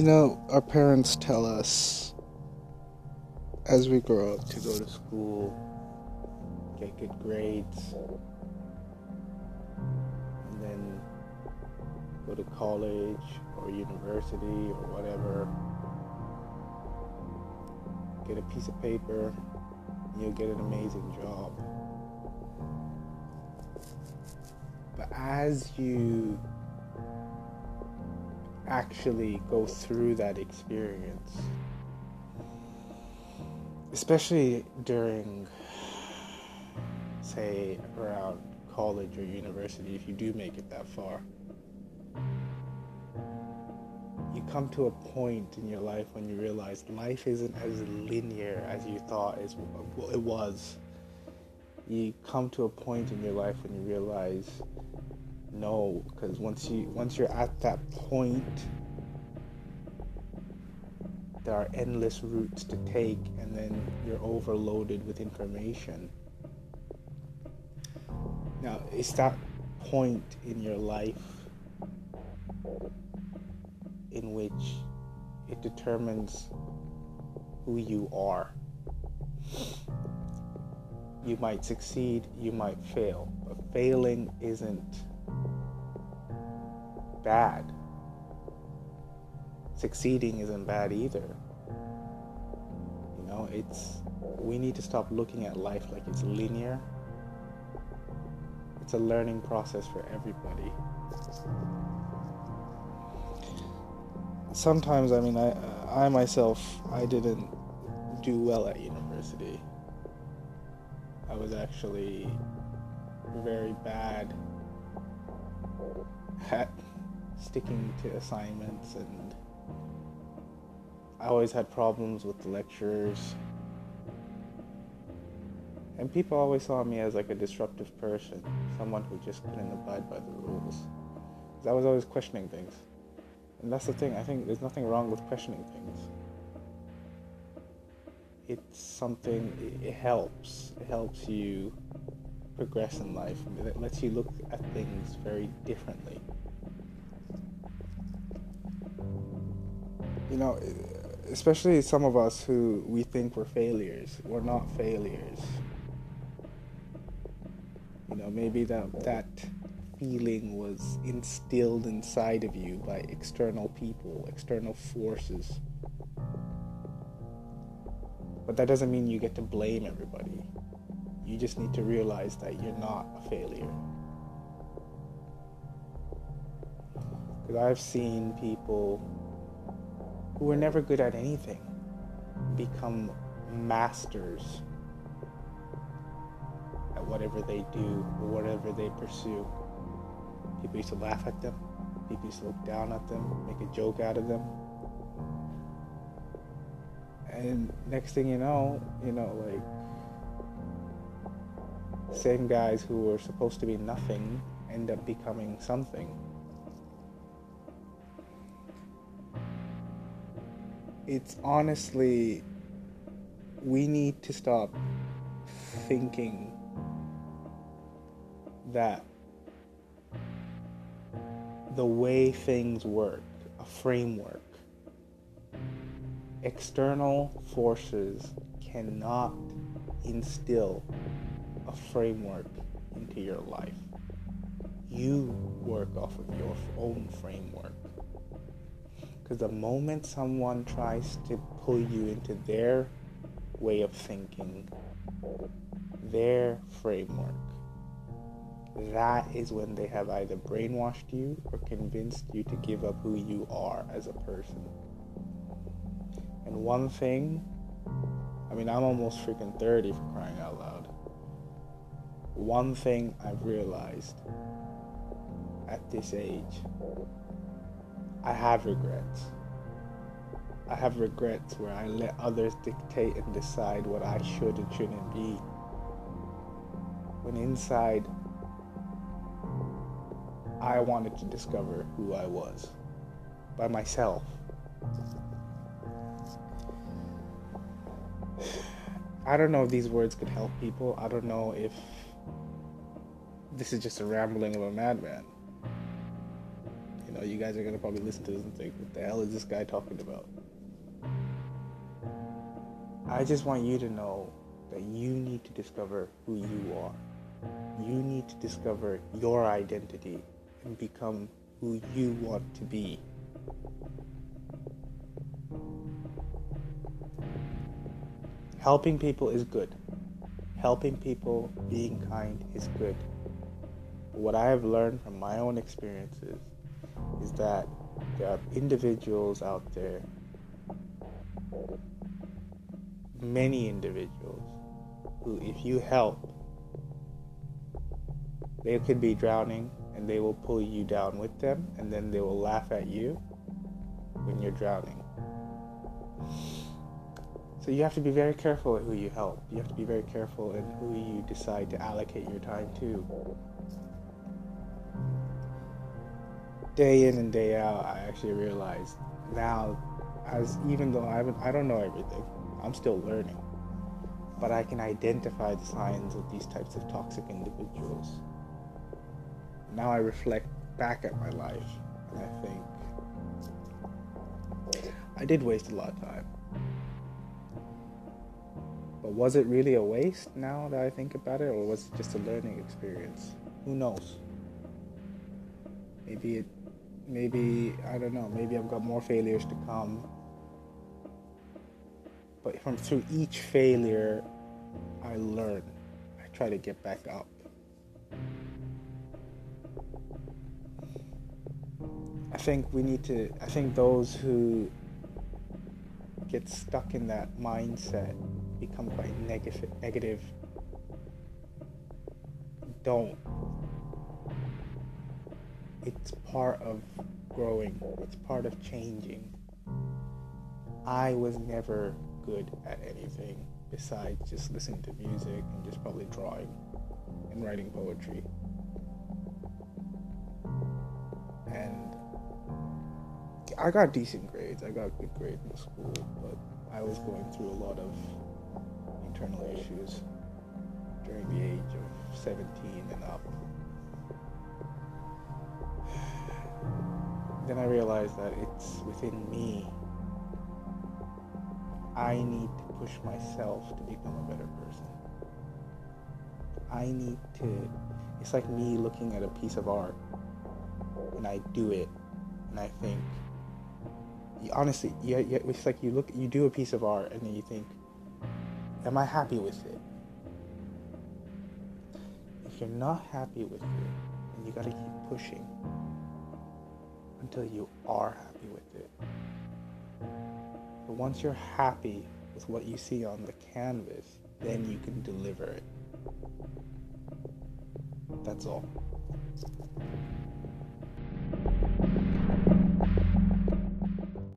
You know, our parents tell us as we grow up to go to school, get good grades, and then go to college or university or whatever, get a piece of paper, and you'll get an amazing job. But as you actually go through that experience, especially during, say, around college or university, if you do make it that far, you come to a point in your life when you realize life isn't as linear as you thought it was. You come to a point in your life when you realize no, because once you're at that point, there are endless routes to take, and then you're overloaded with information. Now, it's that point in your life in which it determines who you are. You might succeed, you might fail, but failing isn't bad. Succeeding isn't bad either. You know, we need to stop looking at life like it's linear. It's a learning process for everybody. Sometimes, I mean, I myself, I didn't do well at university. I was actually very bad at sticking to assignments, and I always had problems with the lecturers, and people always saw me as like a disruptive person, someone who just couldn't abide by the rules, because I was always questioning things. And that's the thing, I think there's nothing wrong with questioning things. It's something, it helps you progress in life. It lets you look at things very differently. You know, especially some of us who we think we're failures, we're not failures. You know, maybe that feeling was instilled inside of you by external people, external forces. But that doesn't mean you get to blame everybody. You just need to realize that you're not a failure. Because I've seen people who were never good at anything become masters at whatever they do or whatever they pursue. People used to laugh at them. People used to look down at them, make a joke out of them. And next thing you know, like, same guys who were supposed to be nothing end up becoming something. It's honestly, we need to stop thinking that the way things work, a framework, external forces cannot instill a framework into your life. You work off of your own framework. Because the moment someone tries to pull you into their way of thinking, their framework, that is when they have either brainwashed you or convinced you to give up who you are as a person. And one thing, I mean, I'm almost freaking 30 for crying out loud. One thing I've realized at this age, I have regrets. I have regrets where I let others dictate and decide what I should and shouldn't be. When inside, I wanted to discover who I was by myself. I don't know if these words could help people. I don't know if this is just a rambling of a madman. You know, you guys are going to probably listen to this and think, what the hell is this guy talking about? I just want you to know that you need to discover who you are. You need to discover your identity and become who you want to be. Helping people is good. Helping people, being kind is good. But what I have learned from my own experiences is that there are individuals out there, many individuals, who if you help, they could be drowning and they will pull you down with them, and then they will laugh at you when you're drowning. So you have to be very careful at who you help. You have to be very careful in who you decide to allocate your time to. Day in and day out, I actually realized now, I don't know everything, I'm still learning, but I can identify the signs of these types of toxic individuals. Now I reflect back at my life, and I think, I did waste a lot of time. But was it really a waste now that I think about it, or was it just a learning experience? Who knows? Maybe I've got more failures to come. But through each failure, I learn. I try to get back up. I think those who get stuck in that mindset become quite negative. Don't. It's part of growing. It's part of changing. I was never good at anything besides just listening to music and just probably drawing and writing poetry. And I got decent grades. I got good grades in school, but I was going through a lot of internal issues during the age of 17 and up. Then I realized that it's within me. I need to push myself to become a better person. It's like me looking at a piece of art, and I do it, and I think, honestly, yeah, it's like you do a piece of art, and then you think, am I happy with it? If you're not happy with it, then you gotta keep pushing until you are happy with it. But once you're happy with what you see on the canvas, then you can deliver it. That's all.